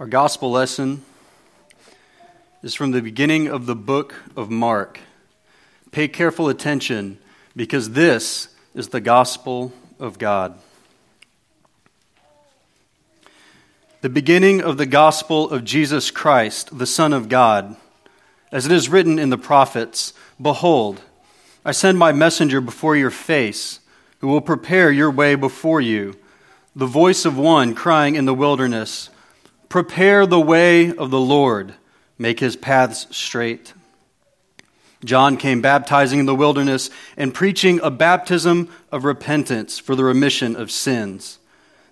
Our gospel lesson is from the beginning of the book of Mark. Pay careful attention because this is the gospel of God. The beginning of the gospel of Jesus Christ, the Son of God, as it is written in the prophets, Behold, I send my messenger before your face, who will prepare your way before you, the voice of one crying in the wilderness, Prepare the way of the Lord, make his paths straight. John came baptizing in the wilderness and preaching a baptism of repentance for the remission of sins.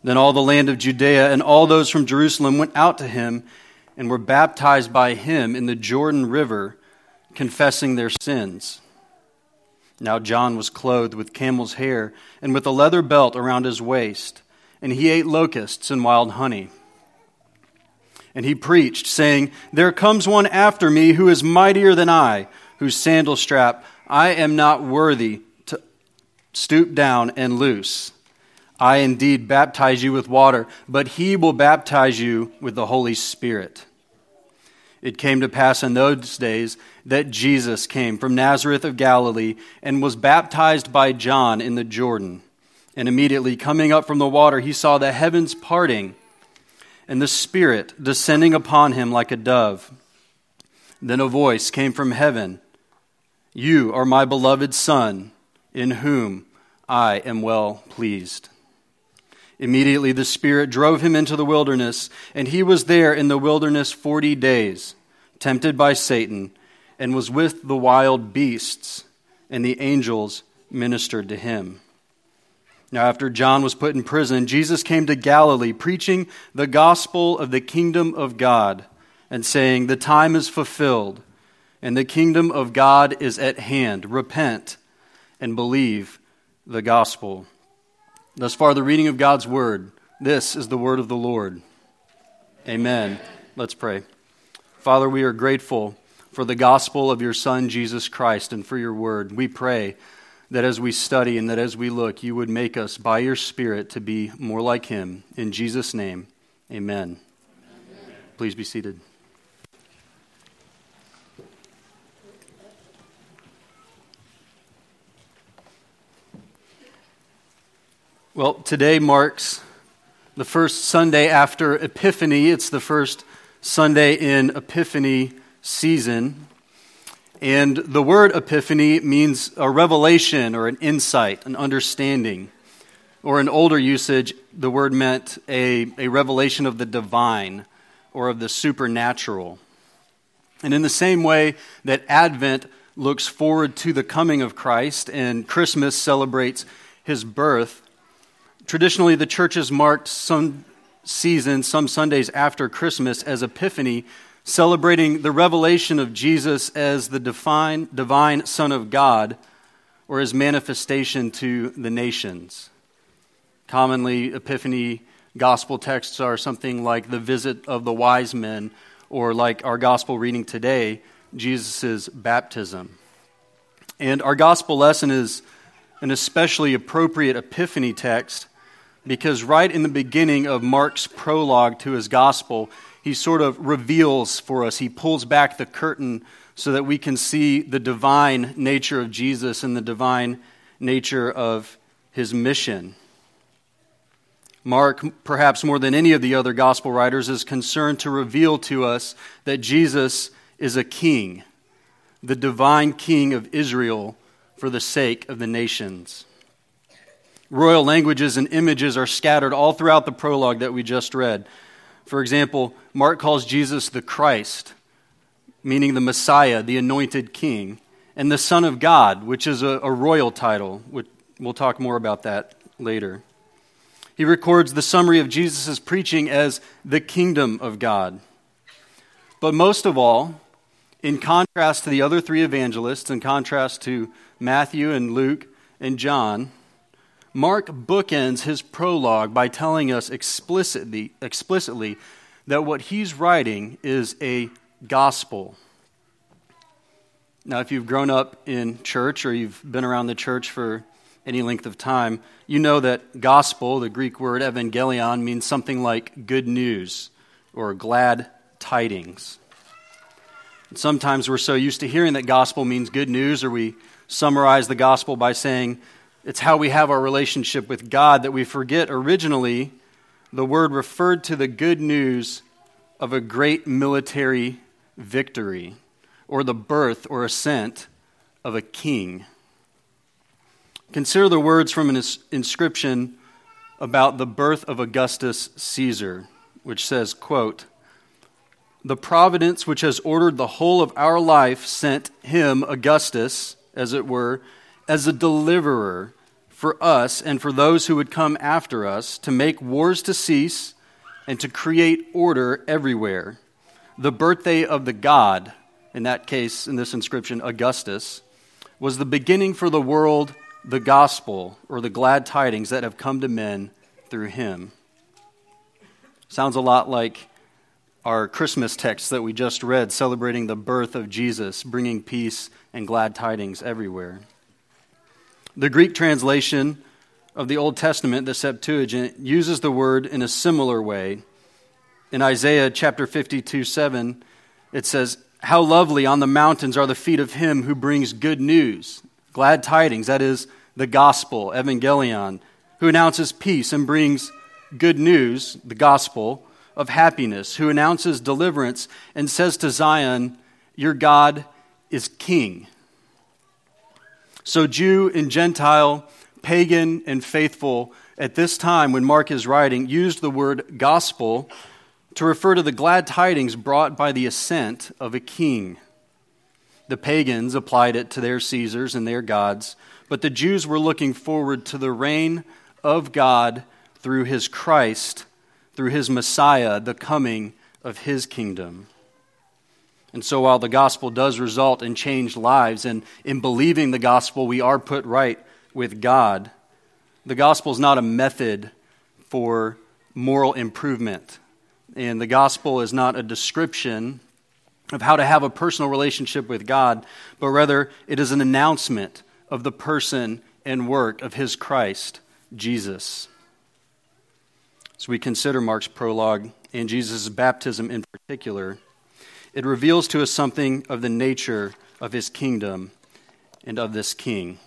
Then all the land of Judea and all those from Jerusalem went out to him and were baptized by him in the Jordan River, confessing their sins. Now John was clothed with camel's hair and with a leather belt around his waist, and he ate locusts and wild honey. And he preached, saying, There comes one after me who is mightier than I, whose sandal strap I am not worthy to stoop down and loose. I indeed baptize you with water, but he will baptize you with the Holy Spirit. It came to pass in those days that Jesus came from Nazareth of Galilee and was baptized by John in the Jordan. And immediately coming up from the water, he saw the heavens parting, and the Spirit descending upon him like a dove. Then a voice came from heaven, You are my beloved Son, in whom I am well pleased. Immediately the Spirit drove him into the wilderness, and he was there in the wilderness 40 days, tempted by Satan, and was with the wild beasts, and the angels ministered to him. Now, after John was put in prison, Jesus came to Galilee, preaching the gospel of the kingdom of God and saying, The time is fulfilled and the kingdom of God is at hand. Repent and believe the gospel. Thus far, the reading of God's word. This is the word of the Lord. Amen. Let's pray. Father, we are grateful for the gospel of your Son, Jesus Christ, and for your word. We pray that as we study and that as we look, you would make us by your Spirit to be more like him. In Jesus' name, amen. Amen. Please be seated. Well, today marks the first Sunday after Epiphany. It's the first Sunday in Epiphany season. And the word epiphany means a revelation or an insight, an understanding. Or in older usage, the word meant a revelation of the divine or of the supernatural. And in the same way that Advent looks forward to the coming of Christ and Christmas celebrates his birth, traditionally the church has marked some season, some Sundays after Christmas as Epiphany, celebrating the revelation of Jesus as the divine Son of God, or his manifestation to the nations. Commonly, Epiphany gospel texts are something like the visit of the wise men, or like our gospel reading today, Jesus' baptism. And our gospel lesson is an especially appropriate Epiphany text, because right in the beginning of Mark's prologue to his gospel, he sort of reveals for us, he pulls back the curtain so that we can see the divine nature of Jesus and the divine nature of his mission. Mark, perhaps more than any of the other gospel writers, is concerned to reveal to us that Jesus is a king, the divine king of Israel for the sake of the nations. Royal languages and images are scattered all throughout the prologue that we just read. For example, Mark calls Jesus the Christ, meaning the Messiah, the anointed king, and the Son of God, which is a royal title. We'll talk more about that later. He records the summary of Jesus' preaching as the kingdom of God. But most of all, in contrast to the other three evangelists, in contrast to Matthew and Luke and John, Mark bookends his prologue by telling us explicitly that what he's writing is a gospel. Now, if you've grown up in church or you've been around the church for any length of time, you know that gospel, the Greek word evangelion, means something like good news or glad tidings. And sometimes we're so used to hearing that gospel means good news, or we summarize the gospel by saying it's how we have our relationship with God, that we forget originally the word referred to the good news of a great military victory, or the birth or ascent of a king. Consider the words from an inscription about the birth of Augustus Caesar, which says, quote, "The providence which has ordered the whole of our life sent him, Augustus, as it were, as a deliverer for us and for those who would come after us, to make wars to cease and to create order everywhere. The birthday of the God," in that case, in this inscription, Augustus, "was the beginning for the world, the gospel, or the glad tidings that have come to men through him." Sounds a lot like our Christmas text that we just read, celebrating the birth of Jesus, bringing peace and glad tidings everywhere. The Greek translation of the Old Testament, the Septuagint, uses the word in a similar way. In Isaiah chapter 52:7, it says, "How lovely on the mountains are the feet of him who brings good news," glad tidings, that is, the gospel, evangelion, "who announces peace and brings good news," the gospel, "of happiness, who announces deliverance and says to Zion, your God is king." So Jew and Gentile, pagan and faithful, at this time when Mark is writing, used the word gospel to refer to the glad tidings brought by the ascent of a king. The pagans applied it to their Caesars and their gods, but the Jews were looking forward to the reign of God through his Christ, through his Messiah, the coming of his kingdom. And so while the gospel does result in changed lives, and in believing the gospel we are put right with God, the gospel is not a method for moral improvement, and the gospel is not a description of how to have a personal relationship with God, but rather it is an announcement of the person and work of his Christ, Jesus. As we consider Mark's prologue and Jesus' baptism in particular, it reveals to us something of the nature of his kingdom and of this king.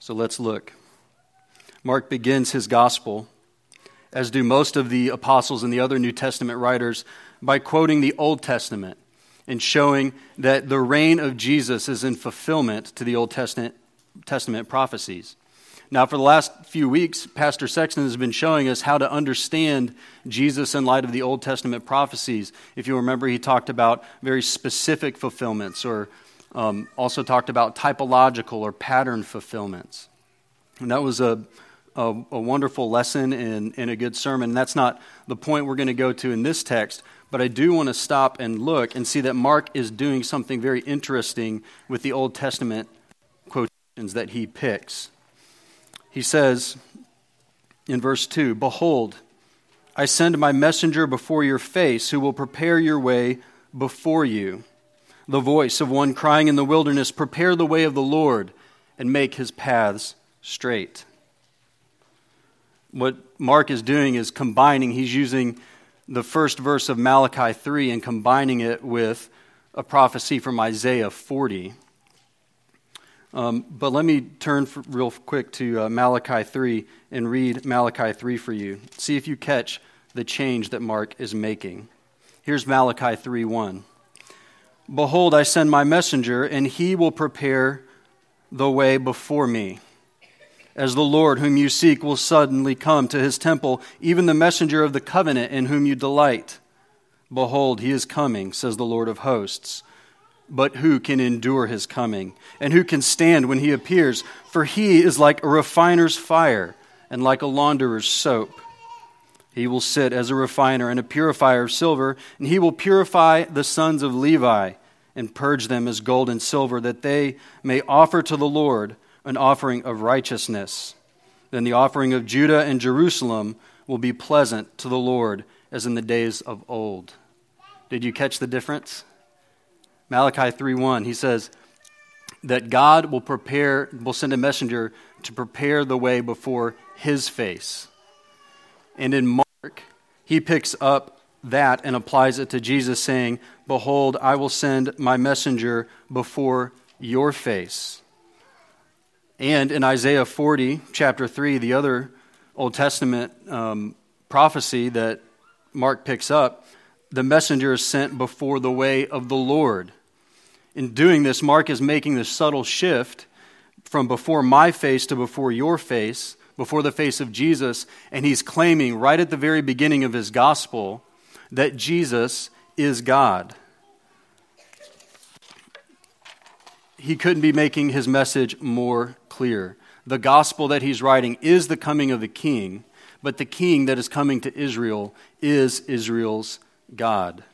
So let's look. Mark begins his gospel, as do most of the apostles and the other New Testament writers, by quoting the Old Testament and showing that the reign of Jesus is in fulfillment to the Old Testament prophecies. Now, for the last few weeks, Pastor Sexton has been showing us how to understand Jesus in light of the Old Testament prophecies. If you remember, he talked about very specific fulfillments, or also talked about typological or pattern fulfillments. And that was a wonderful lesson and a good sermon. And that's not the point we're going to go to in this text, but I do want to stop and look and see that Mark is doing something very interesting with the Old Testament quotations that he picks. He says in verse 2, "Behold, I send my messenger before your face who will prepare your way before you. The voice of one crying in the wilderness, prepare the way of the Lord and make his paths straight." What Mark is doing is combining, he's using the first verse of Malachi 3 and combining it with a prophecy from Isaiah 40. But let me turn real quick to Malachi 3 and read Malachi 3 for you. See if you catch the change that Mark is making. Here's Malachi 3:1. "Behold, I send my messenger, and he will prepare the way before me. As the Lord whom you seek will suddenly come to his temple, even the messenger of the covenant in whom you delight. Behold, he is coming, says the Lord of hosts. But who can endure his coming? And who can stand when he appears? For he is like a refiner's fire and like a launderer's soap. He will sit as a refiner and a purifier of silver, and he will purify the sons of Levi and purge them as gold and silver, that they may offer to the Lord an offering of righteousness. Then the offering of Judah and Jerusalem will be pleasant to the Lord, as in the days of old." Did you catch the difference? Malachi 3:1, he says that God will send a messenger to prepare the way before his face. And in Mark, he picks up that and applies it to Jesus, saying, "Behold, I will send my messenger before your face." And in Isaiah 40, chapter 3, the other Old Testament prophecy that Mark picks up, the messenger is sent before the way of the Lord. In doing this, Mark is making this subtle shift from before my face to before your face, before the face of Jesus, and he's claiming right at the very beginning of his gospel that Jesus is God. He couldn't be making his message more clear. The gospel that he's writing is the coming of the king, but the king that is coming to Israel is Israel's God.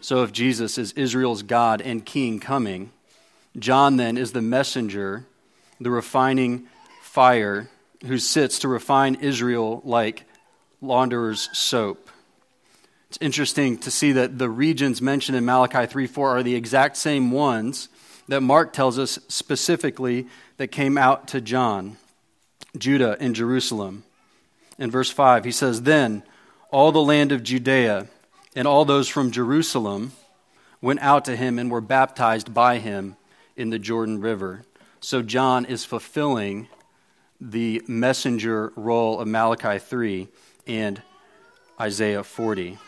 So if Jesus is Israel's God and king coming, John then is the messenger, the refining fire, who sits to refine Israel like launderer's soap. It's interesting to see that the regions mentioned in Malachi 3:4 are the exact same ones that Mark tells us specifically that came out to John, Judah and Jerusalem. In verse 5, he says, "Then all the land of Judea and all those from Jerusalem went out to him and were baptized by him in the Jordan River." So John is fulfilling the messenger role of Malachi 3 and Isaiah 40.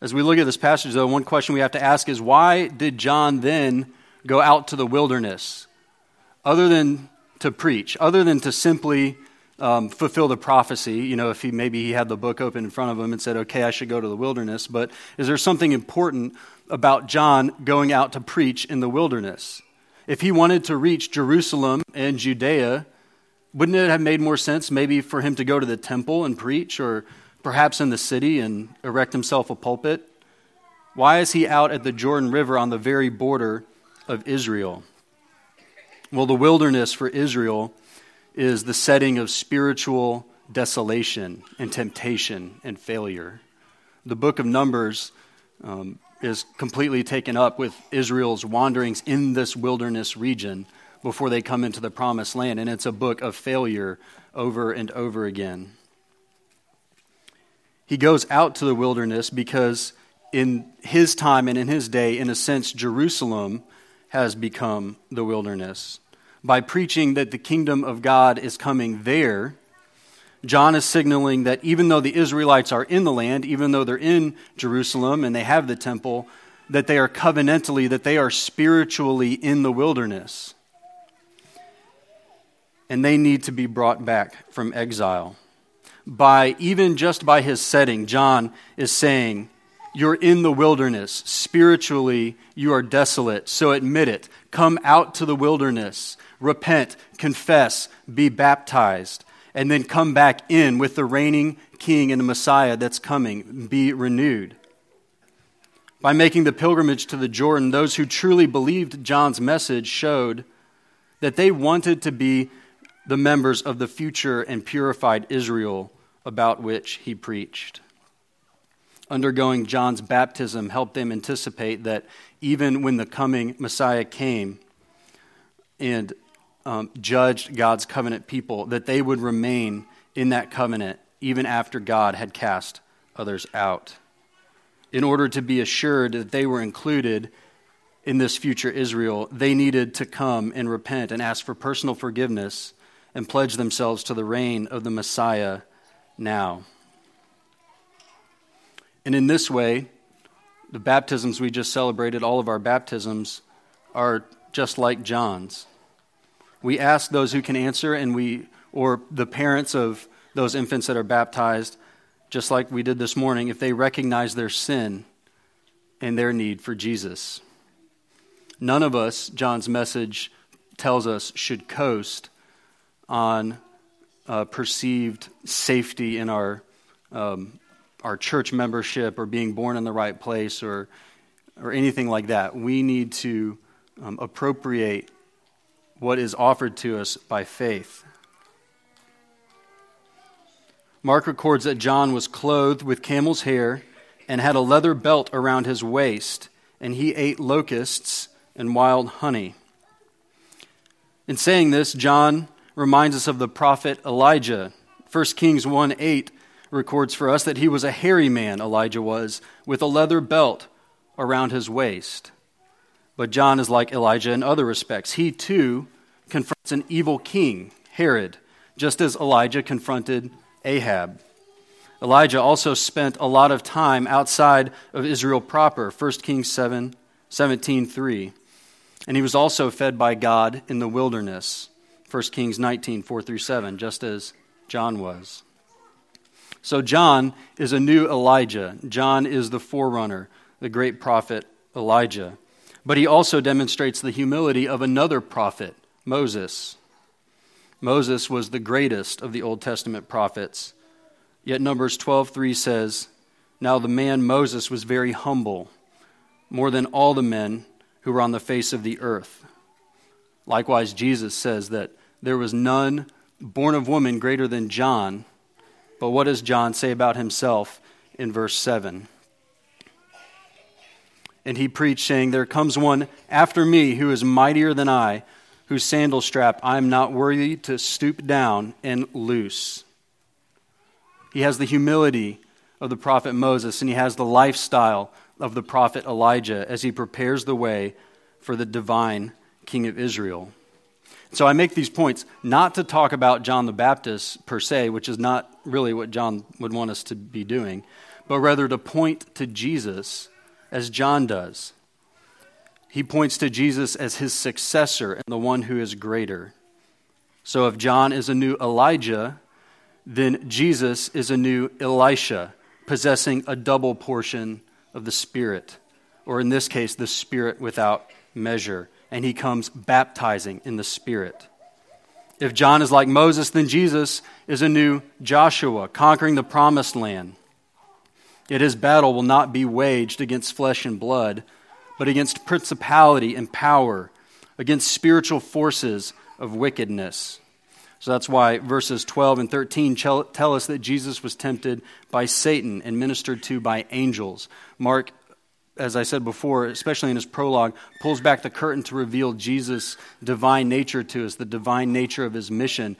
As we look at this passage, though, one question we have to ask is, why did John then go out to the wilderness other than to preach, other than to simply fulfill the prophecy? You know, if maybe he had the book open in front of him and said, okay, I should go to the wilderness, but is there something important about John going out to preach in the wilderness? If he wanted to reach Jerusalem and Judea, wouldn't it have made more sense maybe for him to go to the temple and preach, or perhaps in the city and erect himself a pulpit? Why is he out at the Jordan River on the very border of Israel? Well, the wilderness for Israel is the setting of spiritual desolation and temptation and failure. The book of Numbers is completely taken up with Israel's wanderings in this wilderness region before they come into the promised land. And it's a book of failure over and over again. He goes out to the wilderness because in his time and in his day, in a sense, Jerusalem has become the wilderness. By preaching that the kingdom of God is coming there, John is signaling that even though the Israelites are in the land, even though they're in Jerusalem and they have the temple, that they are covenantally, that they are spiritually in the wilderness. And they need to be brought back from exile. Even just by his setting, John is saying, you're in the wilderness. Spiritually, you are desolate. So admit it. Come out to the wilderness. Repent, confess, be baptized. And then come back in with the reigning king and the Messiah that's coming. Be renewed. By making the pilgrimage to the Jordan, those who truly believed John's message showed that they wanted to be the members of the future and purified Israel about which he preached. Undergoing John's baptism helped them anticipate that even when the coming Messiah came and judged God's covenant people, that they would remain in that covenant even after God had cast others out, in order to be assured that they were included in this future Israel. They needed to come and repent and ask for personal forgiveness and pledge themselves to the reign of the Messiah now. And in this way, the baptisms we just celebrated, all of our baptisms, are just like John's. We ask those who can answer, and or the parents of those infants that are baptized, just like we did this morning, if they recognize their sin and their need for Jesus. None of us, John's message tells us, should coast on perceived safety in our church membership or being born in the right place or anything like that. We need to appropriate what is offered to us by faith. Mark records that John was clothed with camel's hair and had a leather belt around his waist, and he ate locusts and wild honey. In saying this, John reminds us of the prophet Elijah First Kings 1:8 records for us that he was a hairy man, Elijah was, with a leather belt around his waist. But John is like Elijah in other respects. He too confronts an evil king, Herod, just as Elijah confronted Ahab. Elijah also spent a lot of time outside of Israel proper, 1 Kings 17:3. And he was also fed by God in the wilderness, 1 Kings 19:4-7, just as John was. So John is a new Elijah. John is the forerunner, the great prophet Elijah. But he also demonstrates the humility of another prophet, Moses. Moses was the greatest of the Old Testament prophets. Yet Numbers 12:3 says, "Now the man Moses was very humble, more than all the men who were on the face of the earth." Likewise, Jesus says that there was none born of woman greater than John. But what does John say about himself in verse 7? "And he preached, saying, There comes one after me who is mightier than I, whose sandal strap I am not worthy to stoop down and loose." He has the humility of the prophet Moses, and he has the lifestyle of the prophet Elijah as he prepares the way for the divine king of Israel. So I make these points not to talk about John the Baptist per se, which is not really what John would want us to be doing, but rather to point to Jesus as John does. He points to Jesus as his successor and the one who is greater. So if John is a new Elijah, then Jesus is a new Elisha, possessing a double portion of the Spirit, or in this case, the Spirit without measure, and he comes baptizing in the Spirit. If John is like Moses, then Jesus is a new Joshua, conquering the promised land. Yet his battle will not be waged against flesh and blood, but against principality and power, against spiritual forces of wickedness. So that's why verses 12 and 13 tell us that Jesus was tempted by Satan and ministered to by angels. Mark, as I said before, especially in his prologue, pulls back the curtain to reveal Jesus' divine nature to us, the divine nature of his mission.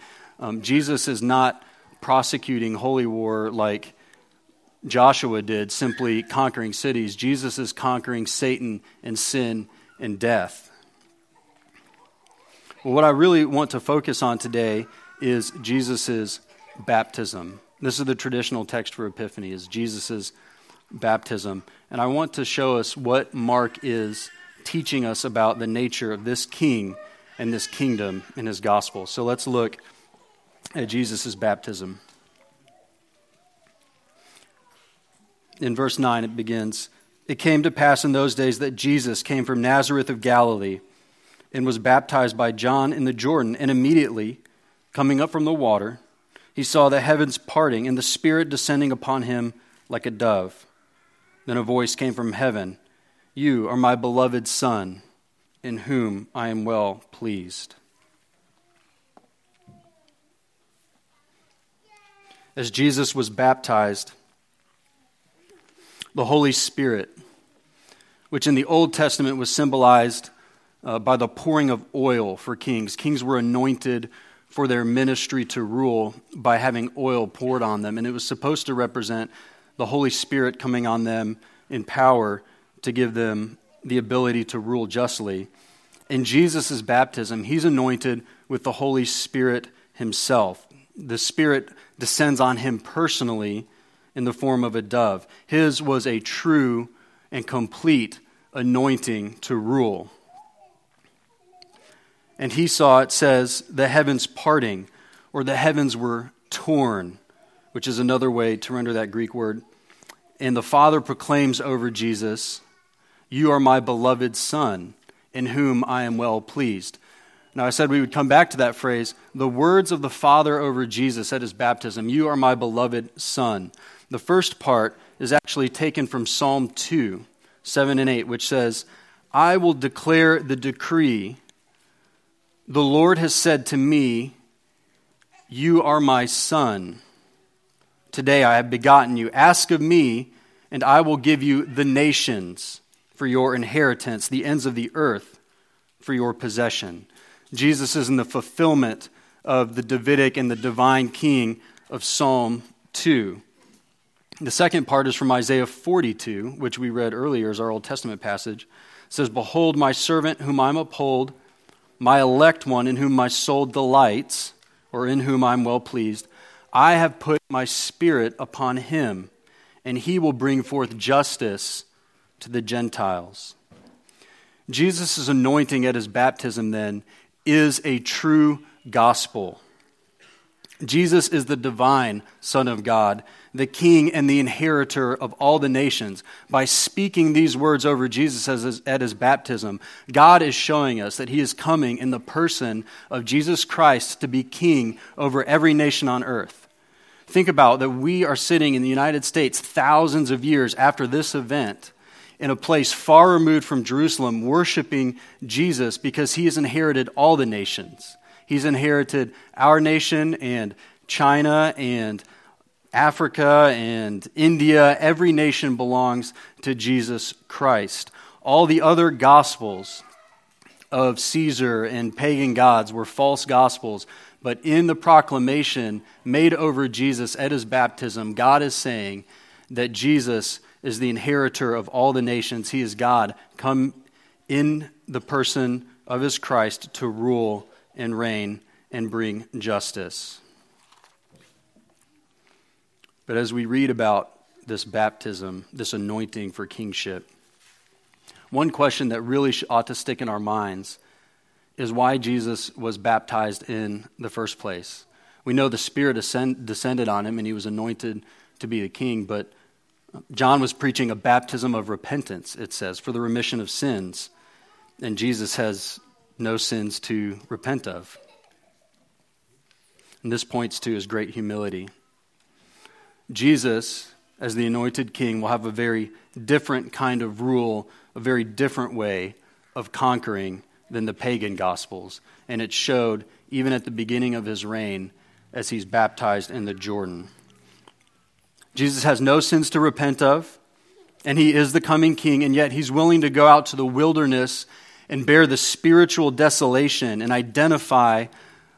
Jesus is not prosecuting holy war like Joshua did, simply conquering cities. Jesus is conquering Satan and sin and death. Well, what I really want to focus on today is Jesus' baptism. This is the traditional text for Epiphany, is Jesus' baptism. And I want to show us what Mark is teaching us about the nature of this king and this kingdom in his gospel. So let's look at Jesus' baptism. In verse 9 it begins, "It came to pass in those days that Jesus came from Nazareth of Galilee, and was baptized by John in the Jordan. And immediately, coming up from the water, he saw the heavens parting and the Spirit descending upon him like a dove. Then a voice came from heaven, 'You are my beloved Son, in whom I am well pleased.'" As Jesus was baptized, the Holy Spirit, which in the Old Testament was symbolized by the pouring of oil for kings. Kings were anointed for their ministry to rule by having oil poured on them, and it was supposed to represent the Holy Spirit coming on them in power to give them the ability to rule justly. In Jesus' baptism, he's anointed with the Holy Spirit himself. The Spirit descends on him personally in the form of a dove. His was a true and complete anointing to rule. And he saw, it says, the heavens parting, or the heavens were torn, which is another way to render that Greek word. And the Father proclaims over Jesus, "You are my beloved Son, in whom I am well pleased." Now, I said we would come back to that phrase, the words of the Father over Jesus at his baptism, "You are my beloved Son." The first part is actually taken from Psalm 2, 7 and 8, which says, "I will declare the decree. The Lord has said to me, you are my Son. Today I have begotten you. Ask of me, and I will give you the nations for your inheritance, the ends of the earth for your possession." Jesus is in the fulfillment of the Davidic and the divine king of Psalm 2. The second part is from Isaiah 42, which we read earlier as our Old Testament passage. It says, "Behold, my servant whom I uphold, my elect one in whom my soul delights," or in whom I'm well pleased. "I have put my spirit upon him, and he will bring forth justice to the Gentiles." Jesus' anointing at his baptism, then, is a true gospel. Jesus is the divine Son of God, the King and the inheritor of all the nations. By speaking these words over Jesus at his baptism, God is showing us that he is coming in the person of Jesus Christ to be king over every nation on earth. Think about that we are sitting in the United States thousands of years after this event in a place far removed from Jerusalem, worshiping Jesus because he has inherited all the nations. He's inherited our nation and China and Africa and India. Every nation belongs to Jesus Christ. All the other gospels of Caesar and pagan gods were false gospels, but in the proclamation made over Jesus at his baptism, God is saying that Jesus is the inheritor of all the nations. He is God come in the person of his Christ to rule and reign and bring justice. But as we read about this baptism, this anointing for kingship, one question that really ought to stick in our minds is why Jesus was baptized in the first place. We know the Spirit descended on him and he was anointed to be the king, but John was preaching a baptism of repentance, it says, for the remission of sins, and Jesus has no sins to repent of. And this points to his great humility. Jesus, as the anointed king, will have a very different kind of rule, a very different way of conquering than the pagan gospels. And it showed even at the beginning of his reign as he's baptized in the Jordan. Jesus has no sins to repent of, and he is the coming king, and yet he's willing to go out to the wilderness and bear the spiritual desolation and identify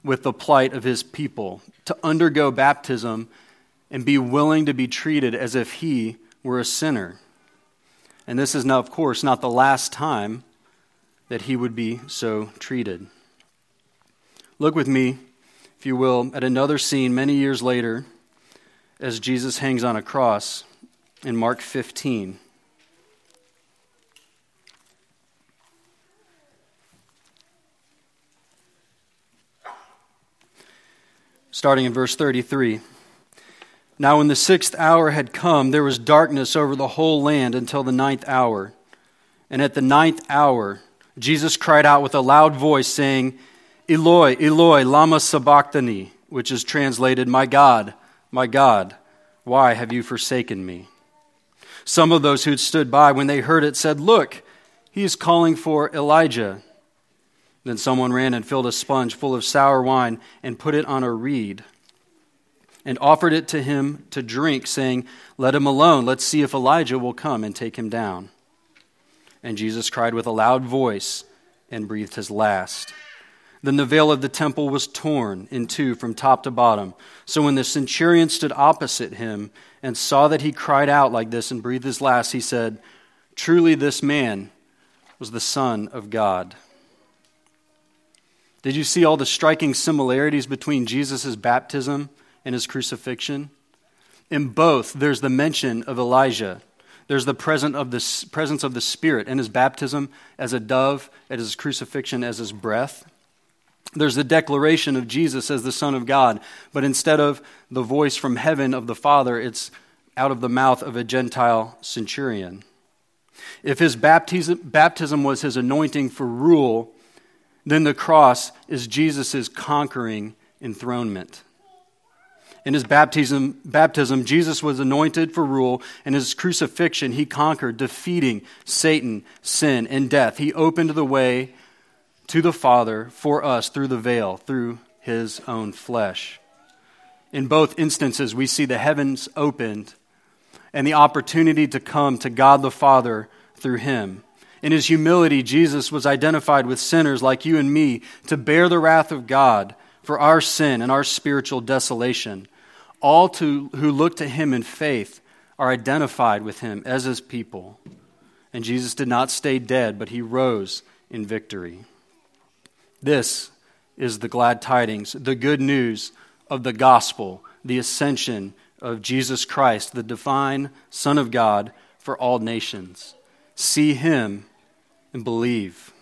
with the plight of his people, to undergo baptism and be willing to be treated as if he were a sinner. And this is now, of course, not the last time that he would be so treated. Look with me, if you will, at another scene many years later as Jesus hangs on a cross in Mark 15. Starting in verse 33. "Now when the sixth hour had come, there was darkness over the whole land until the ninth hour. And at the ninth hour, Jesus cried out with a loud voice, saying, 'Eloi, Eloi, lama sabachthani,' which is translated, my God, why have you forsaken me?' Some of those who had stood by, when they heard it, said, 'Look, he is calling for Elijah.' Then someone ran and filled a sponge full of sour wine and put it on a reed and offered it to him to drink, saying, 'Let him alone. Let's see if Elijah will come and take him down.' And Jesus cried with a loud voice and breathed his last. Then the veil of the temple was torn in two from top to bottom. So when the centurion stood opposite him and saw that he cried out like this and breathed his last, he said, 'Truly this man was the Son of God.'" Did you see all the striking similarities between Jesus' baptism and his crucifixion? In both, there's the mention of Elijah. There's the presence of the Spirit in his baptism as a dove, at his crucifixion as his breath. There's the declaration of Jesus as the Son of God, but instead of the voice from heaven of the Father, it's out of the mouth of a Gentile centurion. If his baptism was his anointing for rule, then the cross is Jesus' conquering enthronement. In his baptism, Jesus was anointed for rule. In his crucifixion, he conquered, defeating Satan, sin, and death. He opened the way to the Father for us through the veil, through his own flesh. In both instances, we see the heavens opened and the opportunity to come to God the Father through him. In his humility, Jesus was identified with sinners like you and me to bear the wrath of God for our sin and our spiritual desolation, All who look to him in faith are identified with him as his people. And Jesus did not stay dead, but he rose in victory. This is the glad tidings, the good news of the gospel, the ascension of Jesus Christ, the divine Son of God for all nations. See him and believe.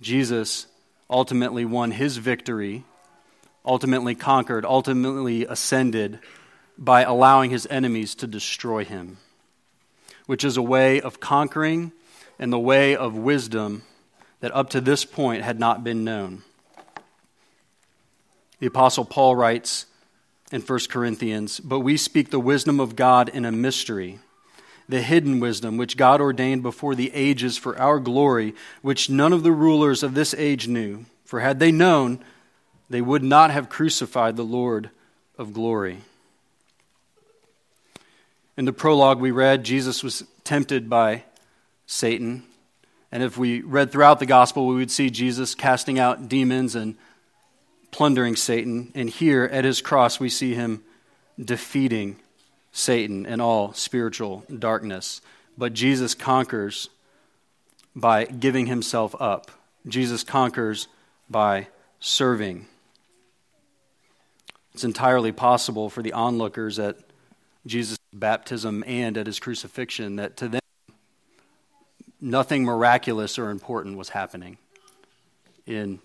Jesus ultimately won his victory, ultimately conquered, ultimately ascended by allowing his enemies to destroy him, which is a way of conquering and the way of wisdom that up to this point had not been known. The Apostle Paul writes in First Corinthians, "But we speak the wisdom of God in a mystery, the hidden wisdom which God ordained before the ages for our glory, which none of the rulers of this age knew. For had they known, they would not have crucified the Lord of glory." In the prologue we read, Jesus was tempted by Satan. And if we read throughout the gospel, we would see Jesus casting out demons and plundering Satan. And here at his cross, we see him defeating Satan and all spiritual darkness. But Jesus conquers by giving himself up. Jesus conquers by serving. It's entirely possible for the onlookers at Jesus' baptism and at his crucifixion that to them, nothing miraculous or important was happening. In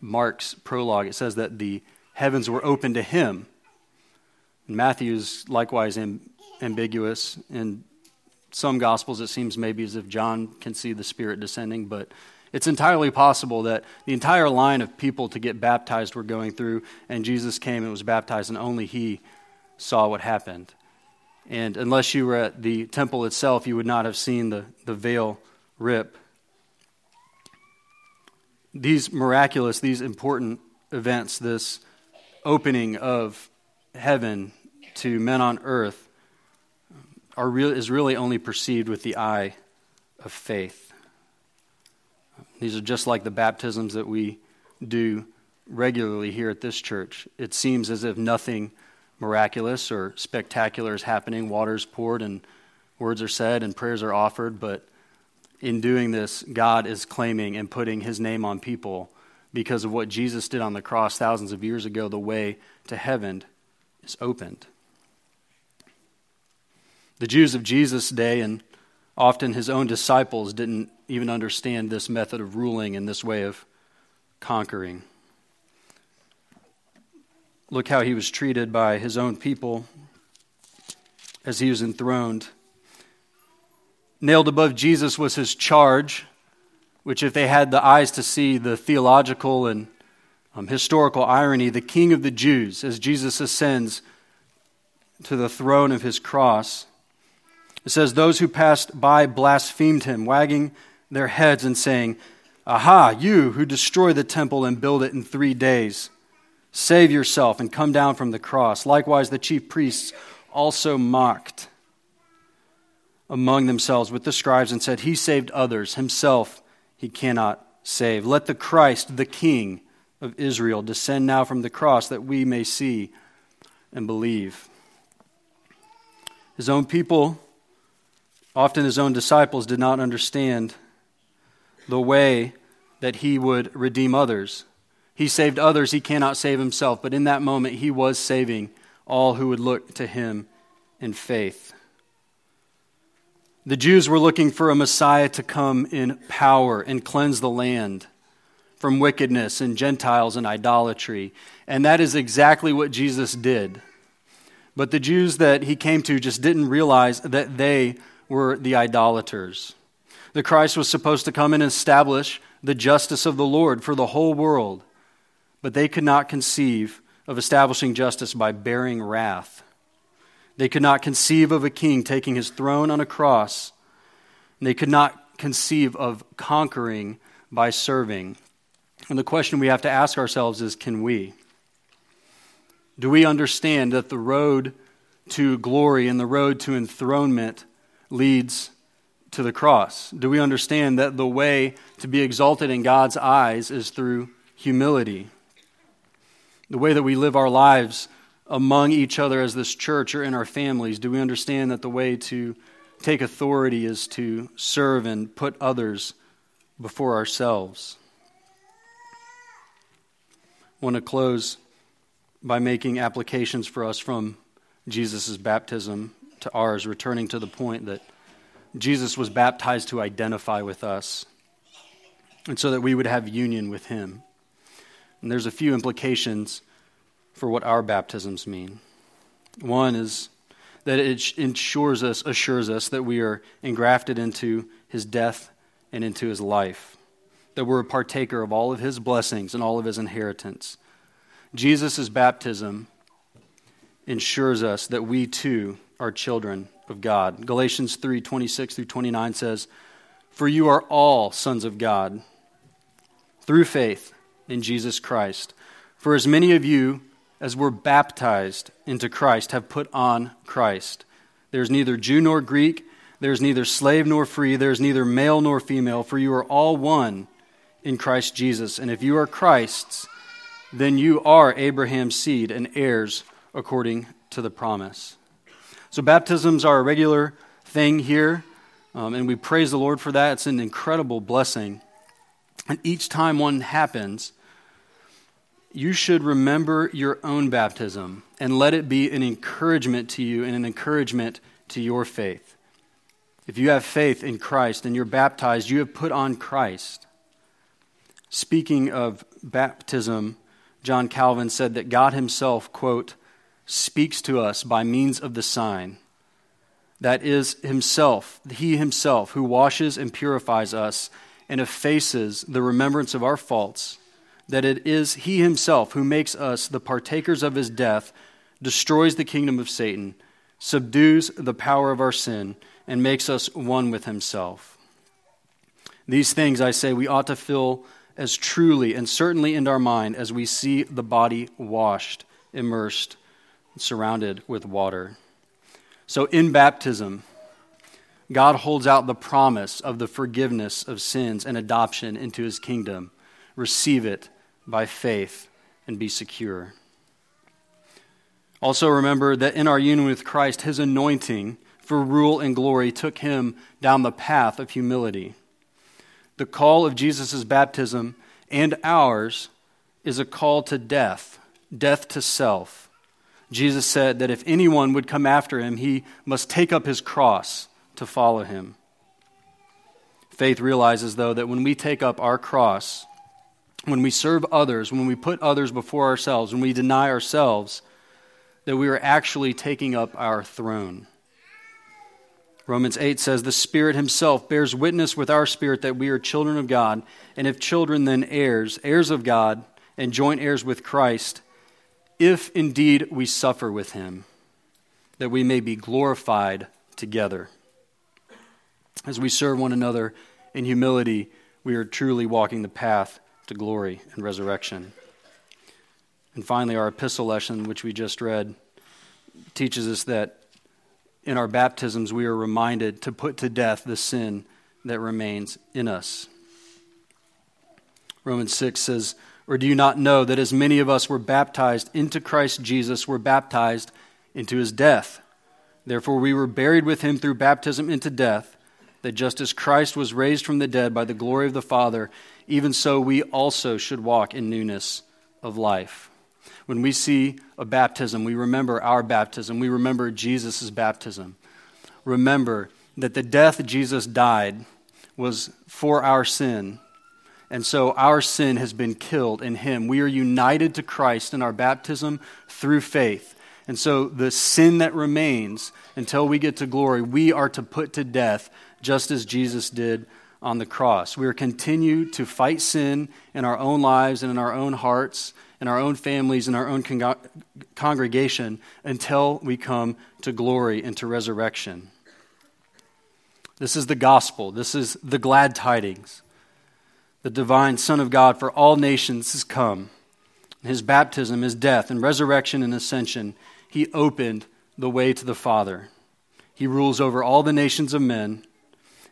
Mark's prologue, it says that the heavens were open to him. Matthew's likewise ambiguous. In some Gospels, it seems maybe as if John can see the Spirit descending, but it's entirely possible that the entire line of people to get baptized were going through, and Jesus came and was baptized, and only he saw what happened. And unless you were at the temple itself, you would not have seen the veil rip. These miraculous, these important events, this opening of heaven to men on earth is really only perceived with the eye of faith. These are just like the baptisms that we do regularly here at this church. It seems as if nothing miraculous or spectacular is happening. Water's poured and words are said and prayers are offered, but in doing this, God is claiming and putting his name on people because of what Jesus did on the cross thousands of years ago. The way to heaven is opened. The Jews of Jesus' day and often his own disciples didn't even understand this method of ruling and this way of conquering. Look how he was treated by his own people as he was enthroned. Nailed above Jesus was his charge, which if they had the eyes to see the theological and historical irony, the King of the Jews, as Jesus ascends to the throne of his cross, it says, "Those who passed by blasphemed him, wagging their heads and saying, 'Aha, you who destroy the temple and build it in 3 days. Save yourself and come down from the cross.' Likewise, the chief priests also mocked among themselves with the scribes and said, 'He saved others. Himself he cannot save. Let the Christ, the King of Israel, descend now from the cross that we may see and believe.'" His own people, often his own disciples, did not understand the way that he would redeem others. He saved others, he cannot save himself. But in that moment, he was saving all who would look to him in faith. The Jews were looking for a Messiah to come in power and cleanse the land from wickedness and Gentiles and idolatry. And that is exactly what Jesus did. But the Jews that he came to just didn't realize that they were the idolaters. The Christ was supposed to come and establish the justice of the Lord for the whole world. But they could not conceive of establishing justice by bearing wrath. They could not conceive of a king taking his throne on a cross. And they could not conceive of conquering by serving. And the question we have to ask ourselves is, can we? Do we understand that the road to glory and the road to enthronement leads to the cross? Do we understand that the way to be exalted in God's eyes is through humility? The way that we live our lives among each other as this church or in our families? Do we understand that the way to take authority is to serve and put others before ourselves? I want to close by making applications for us from Jesus' baptism to ours, returning to the point that Jesus was baptized to identify with us and so that we would have union with him. And there's a few implications for what our baptisms mean. One is that it assures us that we are engrafted into his death and into his life, that we're a partaker of all of his blessings and all of his inheritance. Jesus' baptism ensures us that we too are children of God. Galatians 3:26 through 29 says, "For you are all sons of God through faith in Jesus Christ. For as many of you as were baptized into Christ have put on Christ. There is neither Jew nor Greek, there is neither slave nor free, there is neither male nor female, for you are all one in Christ Jesus. And if you are Christ's, then you are Abraham's seed and heirs according to the promise." So baptisms are a regular thing here, and we praise the Lord for that. It's an incredible blessing. And each time one happens, you should remember your own baptism and let it be an encouragement to you and an encouragement to your faith. If you have faith in Christ and you're baptized, you have put on Christ. Speaking of baptism, John Calvin said that God himself, quote, "speaks to us by means of the sign. That is himself, he himself who washes and purifies us and effaces the remembrance of our faults, that it is he himself who makes us the partakers of his death, destroys the kingdom of Satan, subdues the power of our sin, and makes us one with himself. These things, I say, we ought to feel as truly and certainly in our mind as we see the body washed, immersed, surrounded with water." So in baptism, God holds out the promise of the forgiveness of sins and adoption into his kingdom. Receive it by faith and be secure. Also remember that in our union with Christ, his anointing for rule and glory took him down the path of humility. The call of Jesus' baptism and ours is a call to death, death to self. Jesus said that if anyone would come after him, he must take up his cross to follow him. Faith realizes, though, that when we take up our cross, when we serve others, when we put others before ourselves, when we deny ourselves, that we are actually taking up our throne. Romans 8 says, "The Spirit himself bears witness with our spirit that we are children of God, and if children, then heirs, heirs of God, and joint heirs with Christ, if indeed we suffer with him, that we may be glorified together." As we serve one another in humility, we are truly walking the path to glory and resurrection. And finally, our epistle lesson, which we just read, teaches us that in our baptisms, we are reminded to put to death the sin that remains in us. Romans 6 says, "Or do you not know that as many of us were baptized into Christ Jesus, were baptized into his death? Therefore we were buried with him through baptism into death, that just as Christ was raised from the dead by the glory of the Father, even so we also should walk in newness of life." When we see a baptism, we remember our baptism. We remember Jesus' baptism. Remember that the death Jesus died was for our sin. And so our sin has been killed in him. We are united to Christ in our baptism through faith. And so the sin that remains until we get to glory, we are to put to death just as Jesus did on the cross. We are to continue to fight sin in our own lives and in our own hearts, in our own families, in our own congregation until we come to glory and to resurrection. This is the gospel. This is the glad tidings. The divine Son of God for all nations has come. His baptism, his death, and resurrection and ascension, he opened the way to the Father. He rules over all the nations of men,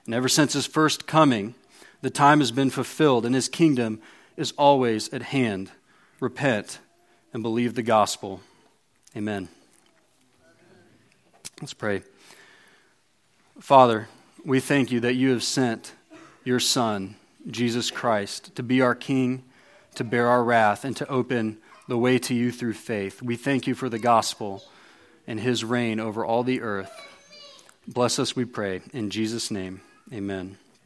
and ever since his first coming, the time has been fulfilled, and his kingdom is always at hand. Repent and believe the gospel. Amen. Let's pray. Father, we thank you that you have sent your Son, Jesus Christ, to be our King, to bear our wrath, and to open the way to you through faith. We thank you for the gospel and his reign over all the earth. Bless us, we pray. In Jesus' name, amen.